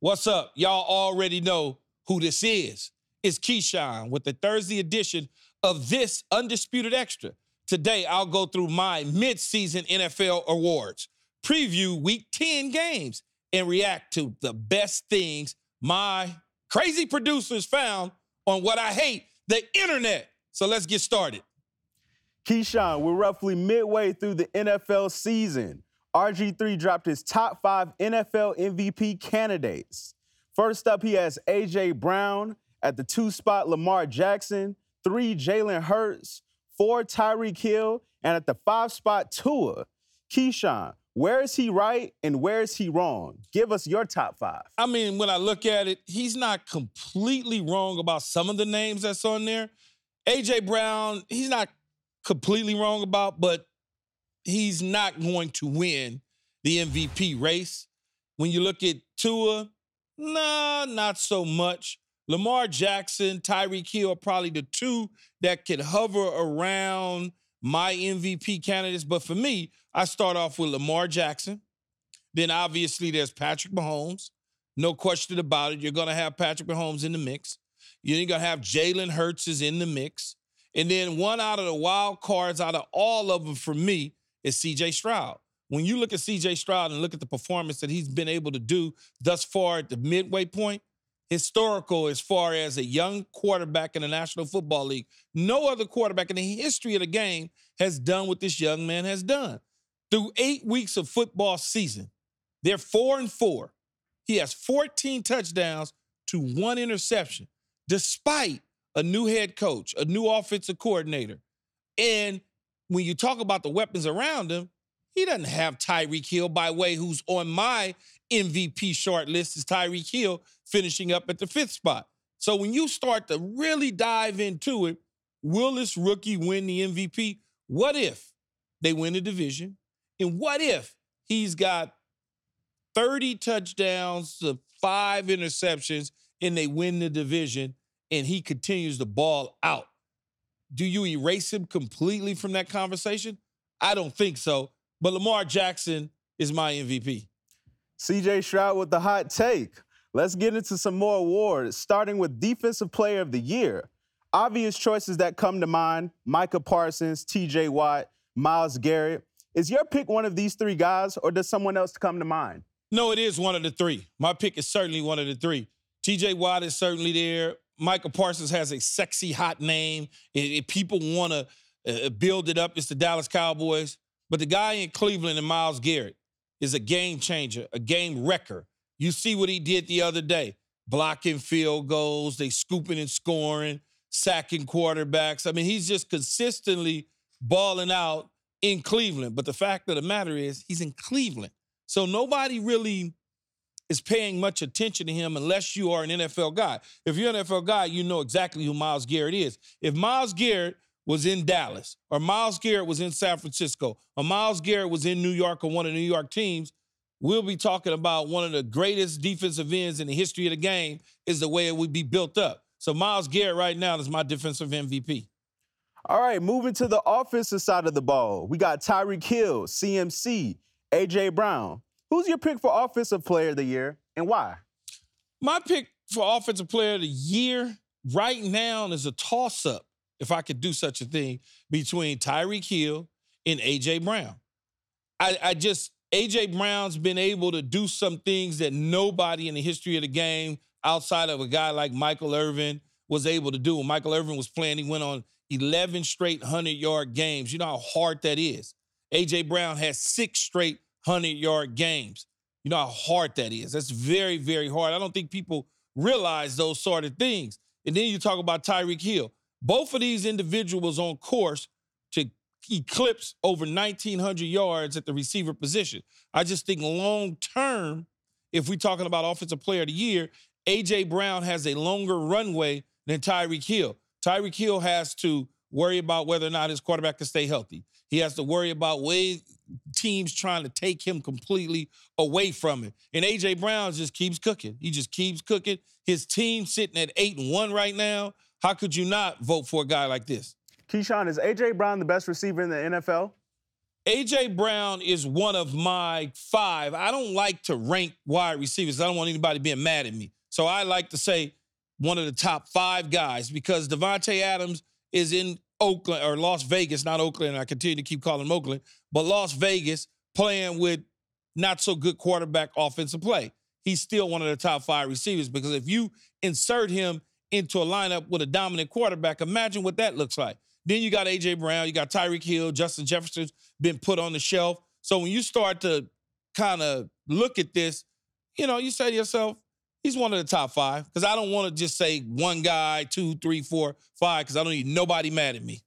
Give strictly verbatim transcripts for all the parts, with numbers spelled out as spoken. What's up? Y'all already know who this is. It's Keyshawn with the Thursday edition of this Undisputed Extra. Today, I'll go through my midseason N F L awards, preview Week ten games, and react to the best things my crazy producers found on what I hate, the internet. So let's get started. Keyshawn, we're roughly midway through the N F L season. R G three dropped his top five N F L M V P candidates. First up, he has A J Brown. At the two spot, Lamar Jackson. Three, Jalen Hurts. Four, Tyreek Hill. And at the five spot, Tua. Keyshawn, where is he right and where is he wrong? Give us your top five. I mean, when I look at it, he's not completely wrong about some of the names that's on there. A J Brown, he's not completely wrong about, but he's not going to win the M V P race. When you look at Tua, nah, not so much. Lamar Jackson, Tyreek Hill are probably the two that could hover around my M V P candidates. But for me, I start off with Lamar Jackson. Then obviously there's Patrick Mahomes. No question about it. You're going to have Patrick Mahomes in the mix. You're going to have Jalen Hurts is in the mix. And then one out of the wild cards out of all of them for me is C J Stroud. When you look at C J Stroud and look at the performance that he's been able to do thus far at the midway point, historical as far as a young quarterback in the National Football League. No other quarterback in the history of the game has done what this young man has done. Through eight weeks of football season, they're four and four. He has fourteen touchdowns to one interception, despite a new head coach, a new offensive coordinator. And when you talk about the weapons around him, he doesn't have Tyreek Hill, by way who's on my M V P short list is Tyreek Hill finishing up at the fifth spot. So when you start to really dive into it, will this rookie win the M V P? What if they win the division? And what if he's got thirty touchdowns to five interceptions and they win the division and he continues to ball out? Do you erase him completely from that conversation? I don't think so. But Lamar Jackson is my M V P. C J Stroud with the hot take. Let's get into some more awards, starting with Defensive Player of the Year. Obvious choices that come to mind, Micah Parsons, T J Watt, Myles Garrett. Is your pick one of these three guys, or does someone else come to mind? No, it is one of the three. My pick is certainly one of the three. T J Watt is certainly there. Micah Parsons has a sexy, hot name. If people want to uh, build it up, it's the Dallas Cowboys. But the guy in Cleveland and Myles Garrett is a game changer, a game wrecker. You see what he did the other day. Blocking field goals, they scooping and scoring, sacking quarterbacks. I mean, he's just consistently balling out in Cleveland. But the fact of the matter is he's in Cleveland. So nobody really is paying much attention to him unless you are an N F L guy. If you're an N F L guy, you know exactly who Myles Garrett is. If Myles Garrett was in Dallas, or Myles Garrett was in San Francisco, or Myles Garrett was in New York or one of the New York teams, we'll be talking about one of the greatest defensive ends in the history of the game is the way it would be built up. So Myles Garrett right now is my defensive M V P. All right, moving to the offensive side of the ball. We got Tyreek Hill, C M C, A J. Brown. Who's your pick for Offensive Player of the Year and why? My pick for Offensive Player of the Year right now is a toss-up, if I could do such a thing, between Tyreek Hill and A J. Brown. I, I just A J Brown's been able to do some things that nobody in the history of the game outside of a guy like Michael Irvin was able to do. When Michael Irvin was playing, he went on eleven straight hundred-yard games. You know how hard that is. A J Brown has six straight hundred-yard games. You know how hard that is. That's very, very hard. I don't think people realize those sort of things. And then you talk about Tyreek Hill. Both of these individuals on course to eclipse over nineteen hundred yards at the receiver position. I just think long-term, if we're talking about Offensive Player of the Year, A J Brown has a longer runway than Tyreek Hill. Tyreek Hill has to worry about whether or not his quarterback can stay healthy. He has to worry about ways teams trying to take him completely away from it. And A J Brown just keeps cooking. He just keeps cooking. His team sitting at eight and one right now. How could you not vote for a guy like this? Keyshawn, is A J Brown the best receiver in the N F L? A J Brown is one of my five. I don't like to rank wide receivers. I don't want anybody being mad at me. So I like to say one of the top five guys because Devontae Adams is in Oakland or Las Vegas, not Oakland. I continue to keep calling him Oakland, but Las Vegas playing with not so good quarterback offensive play. He's still one of the top five receivers because if you insert him into a lineup with a dominant quarterback, imagine what that looks like. Then you got A J Brown, you got Tyreek Hill, Justin Jefferson's been put on the shelf. So when you start to kind of look at this, you know, you say to yourself, he's one of the top five because I don't want to just say one guy, two, three, four, five because I don't need nobody mad at me.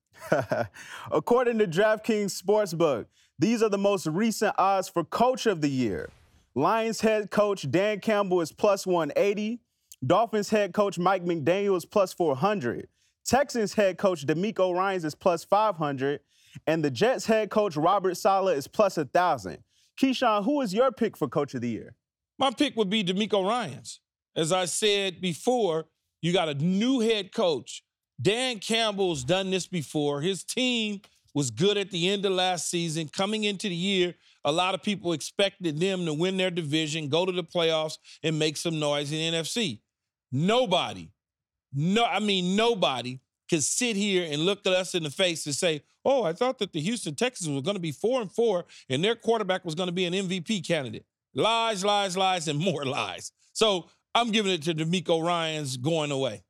According to DraftKings Sportsbook, these are the most recent odds for Coach of the Year. Lions head coach Dan Campbell is plus one eighty. Dolphins head coach Mike McDaniel is plus four hundred. Texans head coach DeMeco Ryans is plus five hundred. And the Jets head coach Robert Saleh is plus one thousand. Keyshawn, who is your pick for Coach of the Year? My pick would be DeMeco Ryans. As I said before, you got a new head coach. Dan Campbell's done this before. His team was good at the end of last season. Coming into the year, a lot of people expected them to win their division, go to the playoffs, and make some noise in the N F C. Nobody, no, I mean nobody, could sit here and look at us in the face and say, oh, I thought that the Houston Texans were going to be four and four, and their quarterback was going to be an M V P candidate. Lies, lies, lies, and more lies. So I'm giving it to DeMeco Ryans going away.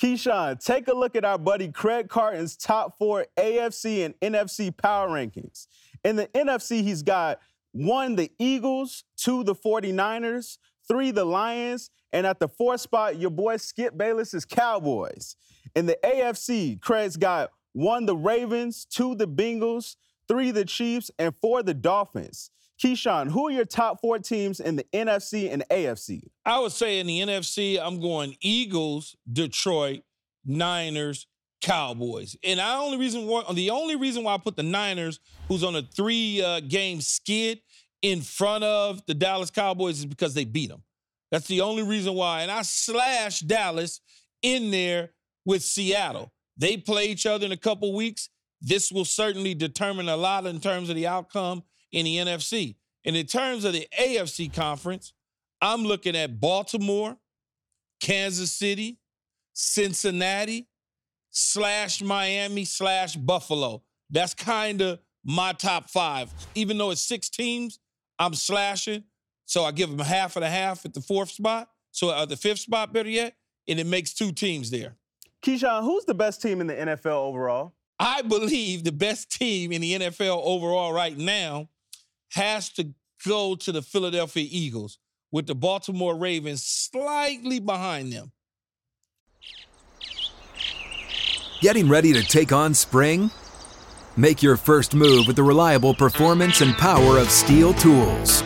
Keyshawn, take a look at our buddy Craig Carton's top four A F C and N F C power rankings. In the N F C, he's got one, the Eagles, two, the 49ers, three, the Lions, and at the fourth spot, your boy Skip Bayless is Cowboys. In the A F C, Craig's got one, the Ravens, two, the Bengals, three, the Chiefs, and four, the Dolphins. Keyshawn, who are your top four teams in the N F C and A F C? I would say in the N F C, I'm going Eagles, Detroit, Niners, Cowboys. And I only reason why, the only reason why I put the Niners, who's on a three-game uh, skid in front of the Dallas Cowboys, is because they beat them. That's the only reason why. And I slash Dallas in there with Seattle. They play each other in a couple weeks. This will certainly determine a lot in terms of the outcome in the N F C. And in terms of the A F C conference, I'm looking at Baltimore, Kansas City, Cincinnati, slash Miami, slash Buffalo. That's kind of my top five. Even though it's six teams, I'm slashing. So I give them half and a half at the fourth spot. So at uh, the fifth spot, better yet, and it makes two teams there. Keyshawn, who's the best team in the N F L overall? I believe the best team in the N F L overall right now has to go to the Philadelphia Eagles, with the Baltimore Ravens slightly behind them. Getting ready to take on spring? Make your first move with the reliable performance and power of Steel tools.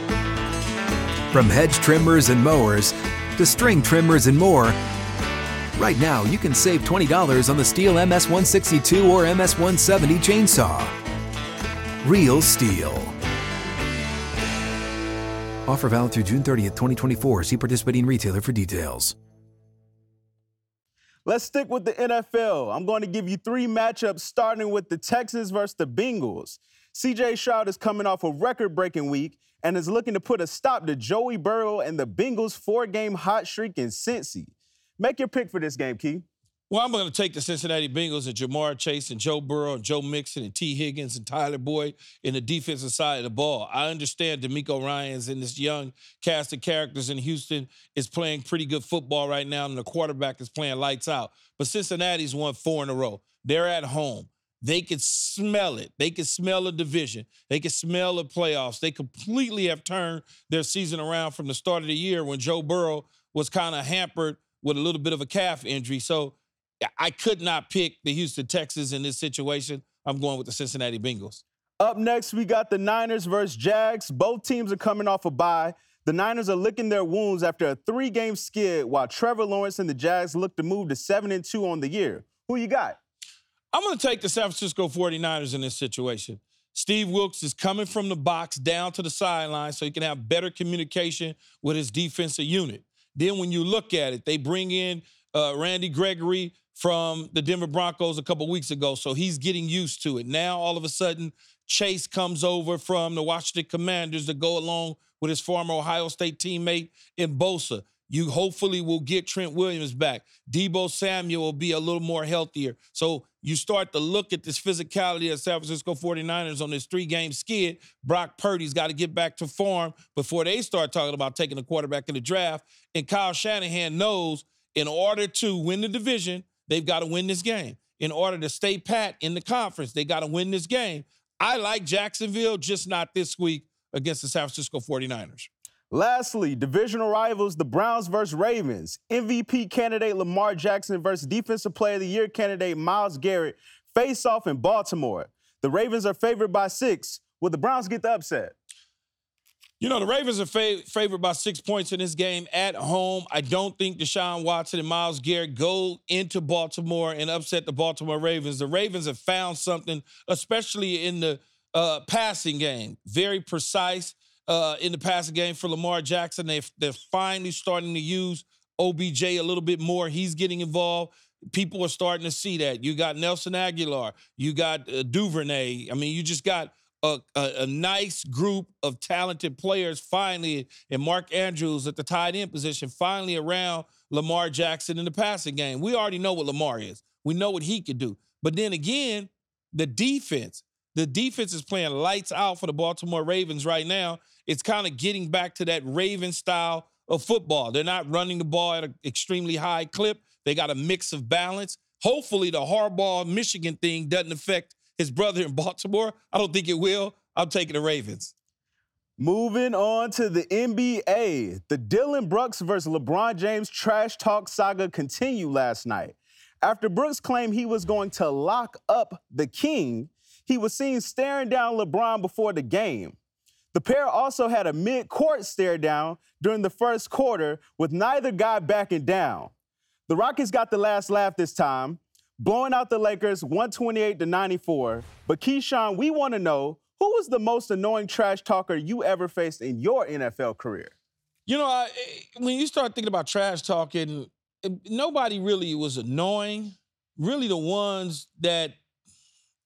From hedge trimmers and mowers to string trimmers and more, right now, you can save twenty dollars on the Steel M S one sixty-two or M S one seventy chainsaw. Real Steel. Offer valid through June thirtieth, twenty twenty-four. See participating retailer for details. Let's stick with the N F L. I'm going to give you three matchups, starting with the Texans versus the Bengals. C J Stroud is coming off a record-breaking week and is looking to put a stop to Joe Burrow and the Bengals' four-game hot streak in Cincy. Make your pick for this game, Key. Well, I'm going to take the Cincinnati Bengals and Jamar Chase and Joe Burrow and Joe Mixon and T. Higgins and Tyler Boyd in the defensive side of the ball. I understand DeMeco Ryans and this young cast of characters in Houston is playing pretty good football right now, and the quarterback is playing lights out. But Cincinnati's won four in a row. They're at home. They can smell it. They can smell a division. They can smell the playoffs. They completely have turned their season around from the start of the year when Joe Burrow was kind of hampered with a little bit of a calf injury. So I could not pick the Houston Texans in this situation. I'm going with the Cincinnati Bengals. Up next, we got the Niners versus Jags. Both teams are coming off a bye. The Niners are licking their wounds after a three-game skid, while Trevor Lawrence and the Jags look to move to seven and two on the year. Who you got? I'm going to take the San Francisco forty-niners in this situation. Steve Wilkes is coming from the box down to the sideline so he can have better communication with his defensive unit. Then when you look at it, they bring in uh, Randy Gregory from the Denver Broncos a couple weeks ago, so he's getting used to it. Now, all of a sudden, Chase comes over from the Washington Commanders to go along with his former Ohio State teammate in Bosa. You hopefully will get Trent Williams back. Debo Samuel will be a little more healthier. So you start to look at this physicality of San Francisco forty-niners on this three-game skid. Brock Purdy's got to get back to form before they start talking about taking a quarterback in the draft. And Kyle Shanahan knows in order to win the division, they've got to win this game. In order to stay pat in the conference, they got to win this game. I like Jacksonville, just not this week against the San Francisco forty-niners. Lastly, divisional rivals, the Browns versus Ravens. M V P candidate Lamar Jackson versus Defensive Player of the Year candidate Myles Garrett face off in Baltimore. The Ravens are favored by six. Will the Browns get the upset? You know, the Ravens are fav- favored by six points in this game at home. I don't think Deshaun Watson and Myles Garrett go into Baltimore and upset the Baltimore Ravens. The Ravens have found something, especially in the uh, passing game. Very precise. Uh, in the passing game for Lamar Jackson. They, they're finally starting to use O B J a little bit more. He's getting involved. People are starting to see that. You got Nelson Aguilar. You got uh, Duvernay. I mean, you just got a, a, a nice group of talented players finally, and Mark Andrews at the tight end position, finally around Lamar Jackson in the passing game. We already know what Lamar is. We know what he could do. But then again, the defense. The defense is playing lights out for the Baltimore Ravens right now. It's kind of getting back to that Raven style of football. They're not running the ball at an extremely high clip. They got a mix of balance. Hopefully the Harbaugh-Michigan thing doesn't affect his brother in Baltimore. I don't think it will. I'm taking the Ravens. Moving on to the N B A. The Dylan Brooks versus LeBron James trash talk saga continued last night. After Brooks claimed he was going to lock up the king, he was seen staring down LeBron before the game. The pair also had a mid-court stare down during the first quarter, with neither guy backing down. The Rockets got the last laugh this time, blowing out the Lakers one twenty-eight to ninety-four. But Keyshawn, we want to know, who was the most annoying trash talker you ever faced in your N F L career? You know, I, when you start thinking about trash talking, nobody really was annoying. Really the ones that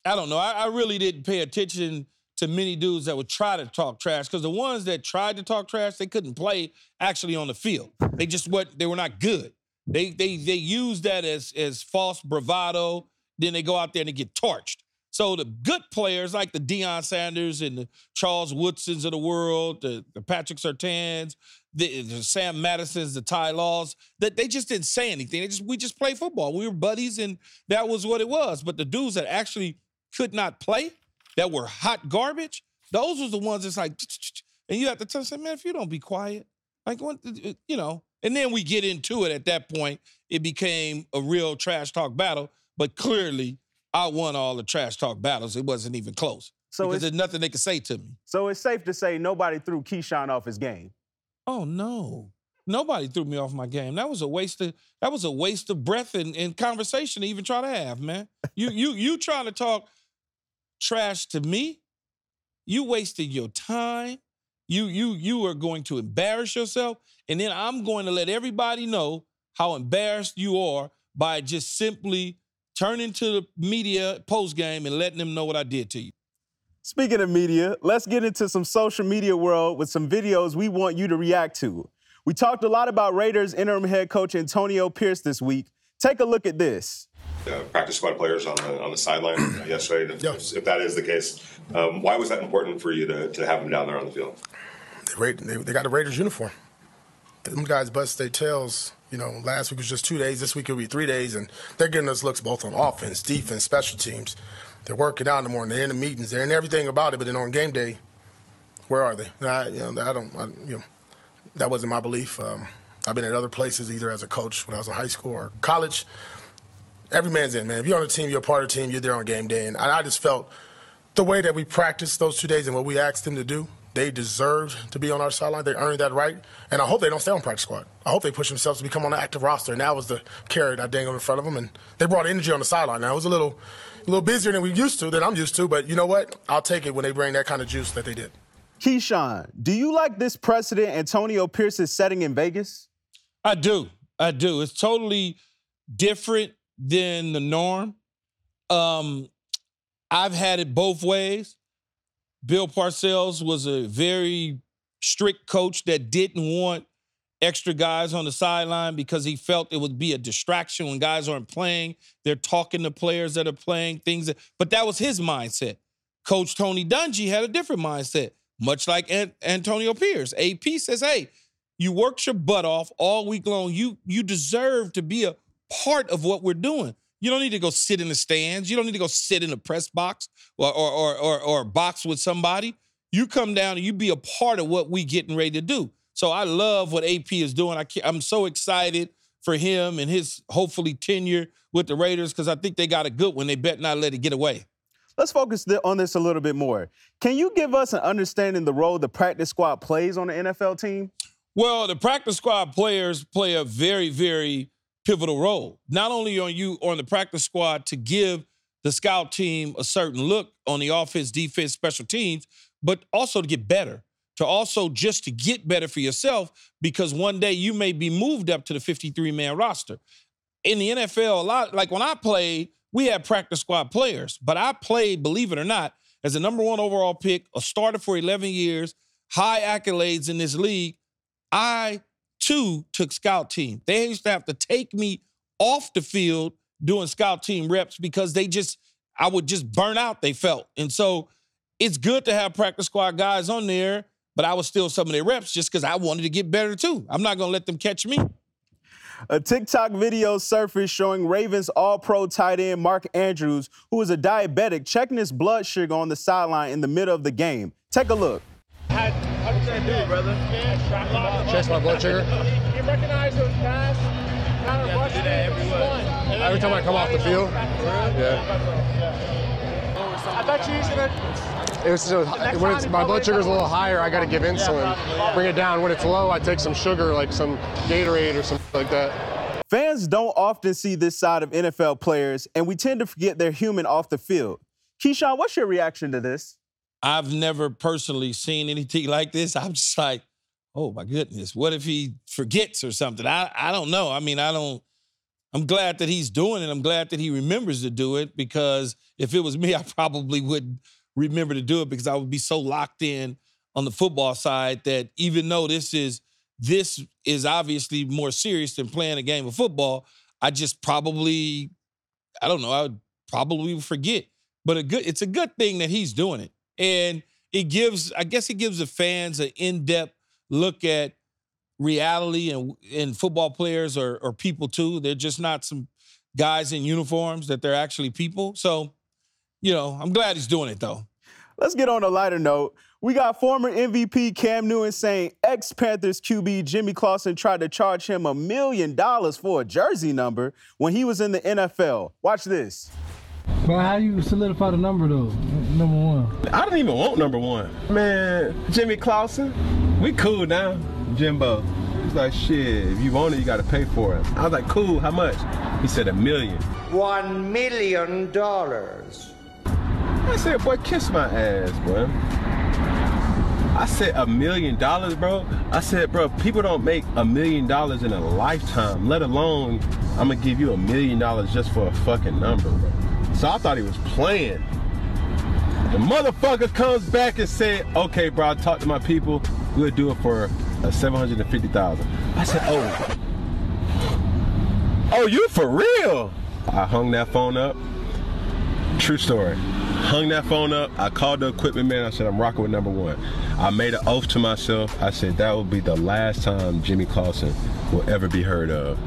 I don't know. I, I really didn't pay attention to many dudes that would try to talk trash, because the ones that tried to talk trash, they couldn't play actually on the field. They just what they were not good. They they they used that as as false bravado. Then they go out there and they get torched. So the good players like the Deion Sanders and the Charles Woodsons of the world, the, the Patrick Surtains, the, the Sam Madisons, the Ty Laws, that they just didn't say anything. They just we just played football. We were buddies, and that was what it was. But the dudes that actually could not play, that were hot garbage, those was the ones that's like, and you have to tell them, man, if you don't be quiet, like, you know. And then we get into it at that point. It became a real trash talk battle, but clearly I won all the trash talk battles. It wasn't even close, so because there's nothing they could say to me. So it's safe to say nobody threw Keyshawn off his game? Oh, no. Nobody threw me off my game. That was a waste of that was a waste of breath and, and conversation to even try to have, man. You you you trying to talk trash to me? You wasted your time. You you you are going to embarrass yourself, and then I'm going to let everybody know how embarrassed you are by just simply turning to the media postgame and letting them know what I did to you. Speaking of media, let's get into some social media world with some videos we want you to react to. We talked a lot about Raiders interim head coach Antonio Pierce this week, Take a look at this. Uh, practice squad players on the, on the sideline yesterday, if, yeah. if that is the case. Um, why was that important for you to, to have them down there on the field? They, they, they got the Raiders uniform. Them guys bust their tails. You know, last week was just two days. This week it'll be three days. And they're getting us looks both on offense, defense, special teams. They're working out in the morning. They're in the meetings. They're in everything about it. But then on game day, where are they? I, you know, I don't, I, you know, that wasn't my belief. Um, I've been at other places, either as a coach when I was in high school or college. Every man's in, man. If you're on a team, you're a part of the team, you're there on game day. And I just felt the way that we practiced those two days and what we asked them to do, they deserved to be on our sideline. They earned that right. And I hope they don't stay on practice squad. I hope they push themselves to become on the active roster. And that was the carrot I dangled in front of them. And they brought energy on the sideline. Now, it was a little, a little busier than we used to, than I'm used to. But you know what? I'll take it when they bring that kind of juice that they did. Keyshawn, do you like this precedent Antonio Pierce is setting in Vegas? I do. I do. It's totally different than the norm. Um, I've had it both ways. Bill Parcells was a very strict coach that didn't want extra guys on the sideline because he felt it would be a distraction when guys aren't playing. They're talking to players that are playing, things that, but that was his mindset. Coach Tony Dungy had a different mindset, much like An- Antonio Pierce. A P says, hey, you worked your butt off all week long. You, you deserve to be a part of what we're doing. You don't need to go sit in the stands. You don't need to go sit in a press box or or or or, or box with somebody. You come down and you be a part of what we getting ready to do. So I love what A P is doing. I can't, I'm so excited for him and his hopefully tenure with the Raiders because I think they got a good one. They better not let it get away. Let's focus on this a little bit more. Can you give us an understanding of the role the practice squad plays on the N F L team? Well, the practice squad players play a very, very pivotal role. Not only on you on the practice squad to give the scout team a certain look on the offense, defense, special teams, but also to get better, to also just to get better for yourself because one day you may be moved up to the fifty-three man roster. In the N F L, a lot, like when I played, we had practice squad players, but I played, believe it or not, as a number one overall pick, a starter for eleven years, high accolades in this league. I Two took scout team. They used to have to take me off the field doing scout team reps because they just, I would just burn out, they felt. And so it's good to have practice squad guys on there, but I was still some of their reps just because I wanted to get better too. I'm not going to let them catch me. A TikTok video surfaced showing Ravens all-pro tight end Mark Andrews, who is a diabetic, checking his blood sugar on the sideline in the middle of the game. Take a look. I, I what did I do, brother? Check my blood sugar. You recognize those pass? Kind of rushing every, every time I come off the field. Yeah. I bet you used it. It was just, when it's, my blood sugar's a little higher, I got to give insulin. Bring it down. When it's low, I take some sugar, like some Gatorade or something like that. Fans don't often see this side of N F L players, and we tend to forget they're human off the field. Keyshawn, what's your reaction to this? I've never personally seen anything like this. I'm just like, oh, my goodness. What if he forgets or something? I, I don't know. I mean, I don't. I'm glad that he's doing it. I'm glad that he remembers to do it because if it was me, I probably wouldn't remember to do it because I would be so locked in on the football side that even though this is this is obviously more serious than playing a game of football, I just probably, I don't know, I would probably forget. But a good, it's a good thing that he's doing it. And it gives, I guess it gives the fans an in-depth look at reality and, and football players are, are people too. They're just not some guys in uniforms, that they're actually people. So, you know, I'm glad he's doing it though. Let's get on a lighter note. We got former M V P Cam Newton saying ex-Panthers Q B Jimmy Clausen tried to charge him a million dollars for a jersey number when he was in the N F L. Watch this. But how you solidify the number, though? Number one. I don't even want number one. Man, Jimmy Clausen, we cool now. Jimbo, he's like, shit, if you want it, you got to pay for it. I was like, cool, how much? He said a million. One million dollars. I said, boy, kiss my ass, boy. I said a million dollars, bro. I said, bro, people don't make a million dollars in a lifetime, let alone I'm going to give you a million dollars just for a fucking number, bro. So I thought he was playing. The motherfucker comes back and said, okay, bro, I talked to my people. We'll do it for uh, seven hundred fifty thousand dollars. I said, oh. Oh, you for real? I hung that phone up. True story. Hung that phone up. I called the equipment man. I said, I'm rocking with number one. I made an oath to myself. I said, that will be the last time Jimmy Clausen will ever be heard of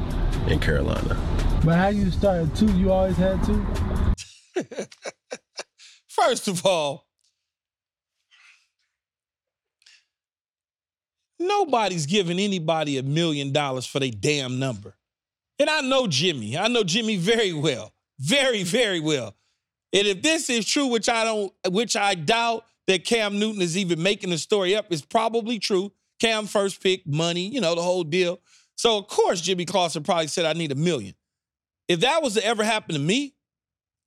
in Carolina. But how you started two? You always had two? First of all, nobody's giving anybody a million dollars for their damn number. And I know Jimmy. I know Jimmy very well. Very, very well. And if this is true, which I don't, which I doubt that Cam Newton is even making the story up, it's probably true. Cam first pick, money, you know, the whole deal. So, of course, Jimmy Clausen probably said, I need a million. If that was to ever happen to me,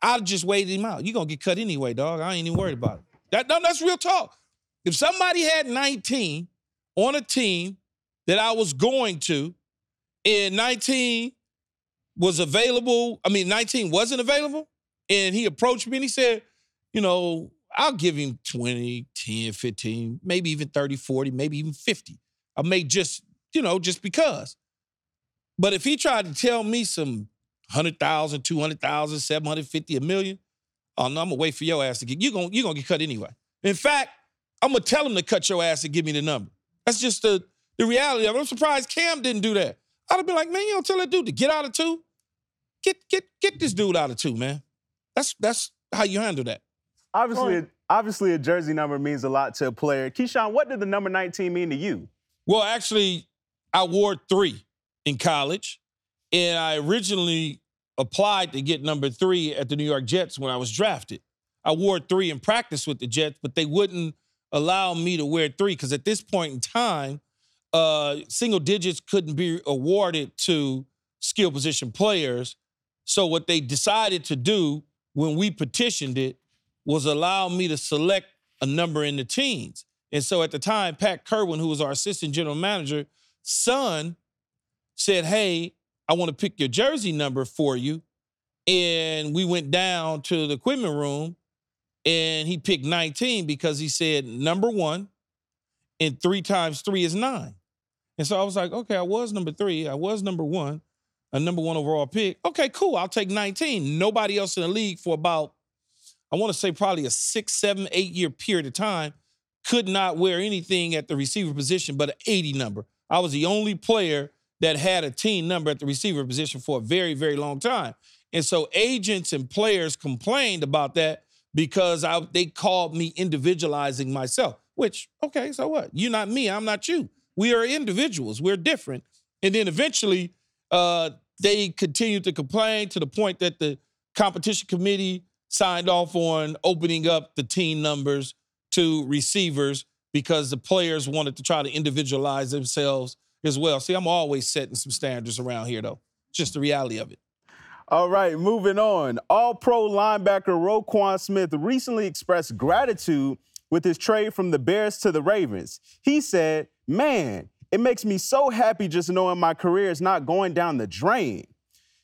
I'd just wait him out. You're going to get cut anyway, dog. I ain't even worried about it. That, no, that's real talk. If somebody had nineteen on a team that I was going to, and nineteen was available, I mean, nineteen wasn't available, and he approached me and he said, you know, I'll give him twenty, ten, fifteen, maybe even thirty, forty, maybe even fifty. I may just, you know, just because. But if he tried to tell me some one hundred thousand, two hundred thousand, seven hundred fifty, a million, oh, no, I'm going to wait for your ass to get, you're going you're going to get cut anyway. In fact, I'm going to tell him to cut your ass and give me the number. That's just the, the reality of it. I'm surprised Cam didn't do that. I'd have been like, man, you don't tell that dude to get out of two. Get get get this dude out of two, man. That's that's how you handle that. Obviously, obviously, a jersey number means a lot to a player. Keyshawn, what did the number nineteen mean to you? Well, actually, I wore three in college, and I originally applied to get number three at the New York Jets when I was drafted. I wore three in practice with the Jets, but they wouldn't allow me to wear three because at this point in time, uh, single digits couldn't be awarded to skill position players. So what they decided to do when we petitioned it was allow me to select a number in the teens. And so at the time, Pat Kerwin, who was our assistant general manager, son, said, hey, I want to pick your jersey number for you. And we went down to the equipment room and he picked nineteen because he said, number one, and three times three is nine. And so I was like, okay, I was number three. I was number one, a number one overall pick. Okay, cool. I'll take nineteen. Nobody else in the league for about, I want to say probably a six, seven, eight year period of time could not wear anything at the receiver position but an eighty number. I was the only player that had a team number at the receiver position for a very, very long time. And so agents and players complained about that because I, they called me individualizing myself, which, okay, so what? You're not me. I'm not you. We are individuals. We're different. And then eventually uh, they continued to complain to the point that the competition committee signed off on opening up the team numbers to receivers because the players wanted to try to individualize themselves as well. See, I'm always setting some standards around here, though. Just the reality of it. All right, moving on. All-pro linebacker Roquan Smith recently expressed gratitude with his trade from the Bears to the Ravens. He said, man, it makes me so happy just knowing my career is not going down the drain.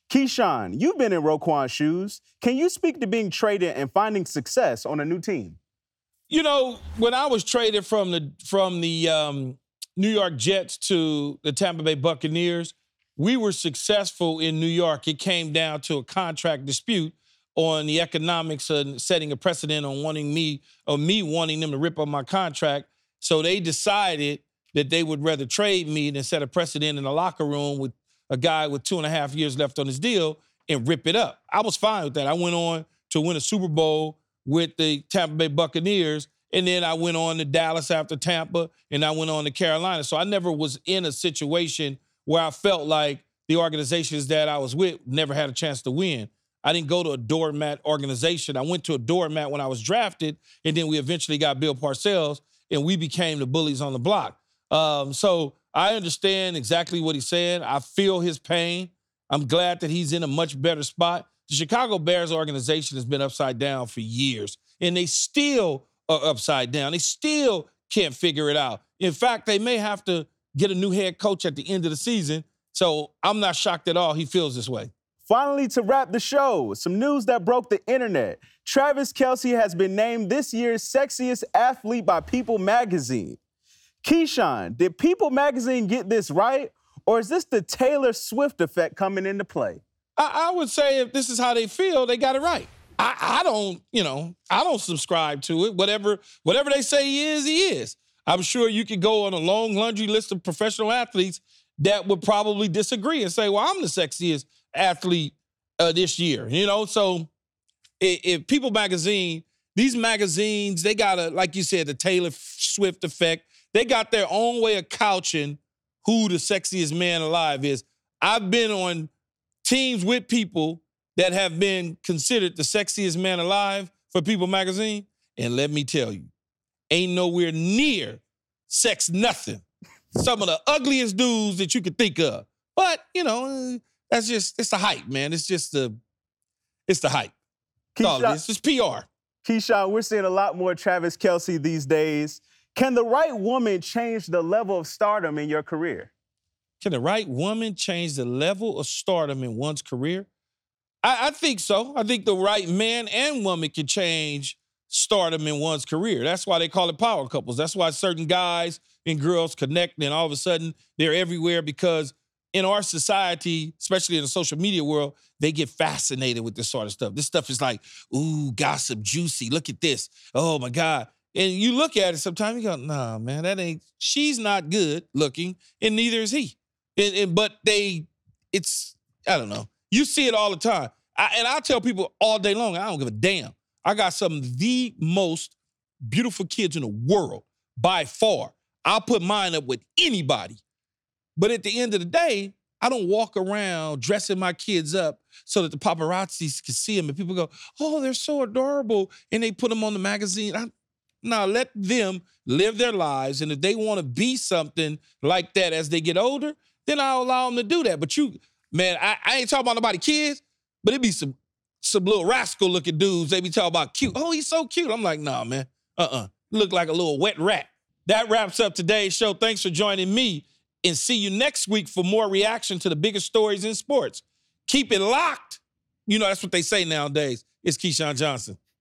Keyshawn, you've been in Roquan's shoes. Can you speak to being traded and finding success on a new team? You know, when I was traded from the from the um, New York Jets to the Tampa Bay Buccaneers, we were successful in New York. It came down to a contract dispute on the economics and setting a precedent on wanting me or me wanting them to rip up my contract. So they decided that they would rather trade me than set a precedent in the locker room with a guy with two and a half years left on his deal and rip it up. I was fine with that. I went on to win a Super Bowl with the Tampa Bay Buccaneers, and then I went on to Dallas after Tampa, and I went on to Carolina. So I never was in a situation where I felt like the organizations that I was with never had a chance to win. I didn't go to a doormat organization. I went to a doormat when I was drafted, and then we eventually got Bill Parcells, and we became the bullies on the block. Um, so I understand exactly what he's saying. I feel his pain. I'm glad that he's in a much better spot. The Chicago Bears organization has been upside down for years, and they still are upside down. They still can't figure it out. In fact, they may have to get a new head coach at the end of the season, so I'm not shocked at all he feels this way. Finally, to wrap the show, some news that broke the internet. Travis Kelce has been named this year's sexiest athlete by People Magazine. Keyshawn, did People Magazine get this right, Or is this the Taylor Swift effect coming into play? I, I would say if this is how they feel, they got it right. I, I don't, you know, I don't subscribe to it. Whatever, whatever they say he is, he is. I'm sure you could go on a long laundry list of professional athletes that would probably disagree and say, well, I'm the sexiest athlete uh, this year, you know? So if, if People Magazine, these magazines, they got a, like you said, the Taylor Swift effect. They got their own way of couching who the sexiest man alive is. I've been on teams with people that have been considered the sexiest man alive for People Magazine. And let me tell you, ain't nowhere near sex nothing. Some of the ugliest dudes that you could think of. But, you know, that's just, it's the hype, man. It's just the, it's the hype. Keyshawn, it's just P R. Keyshawn, we're seeing a lot more Travis Kelce these days. Can the right woman change the level of stardom in your career? Can the right woman change the level of stardom in one's career? I, I think so. I think the right man and woman can change stardom in one's career. That's why they call it power couples. That's why certain guys and girls connect and all of a sudden they're everywhere, because in our society, especially in the social media world, they get fascinated with this sort of stuff. This stuff is like, ooh, gossip, juicy. Look at this. Oh, my God. And you look at it sometimes, you go, nah, man, that ain't, she's not good looking and neither is he. And, and but they, it's, I don't know. You see it all the time. I, and I tell people all day long, I don't give a damn. I got some of the most beautiful kids in the world by far. I'll put mine up with anybody. But at the end of the day, I don't walk around dressing my kids up so that the paparazzi can see them and people go, oh, they're so adorable. And they put them on the magazine. I, no, let them live their lives. And if they want to be something like that as they get older, then I'll allow them to do that. But you, man, I, I ain't talking about nobody kids, but it be some Some little rascal looking dudes, they be talking about cute. Oh, he's so cute. I'm like, nah, man. Uh-uh. Look like a little wet rat. That wraps up today's show. Thanks for joining me, and see you next week for more reaction to the biggest stories in sports. Keep it locked. You know, that's what they say nowadays. It's Keyshawn Johnson.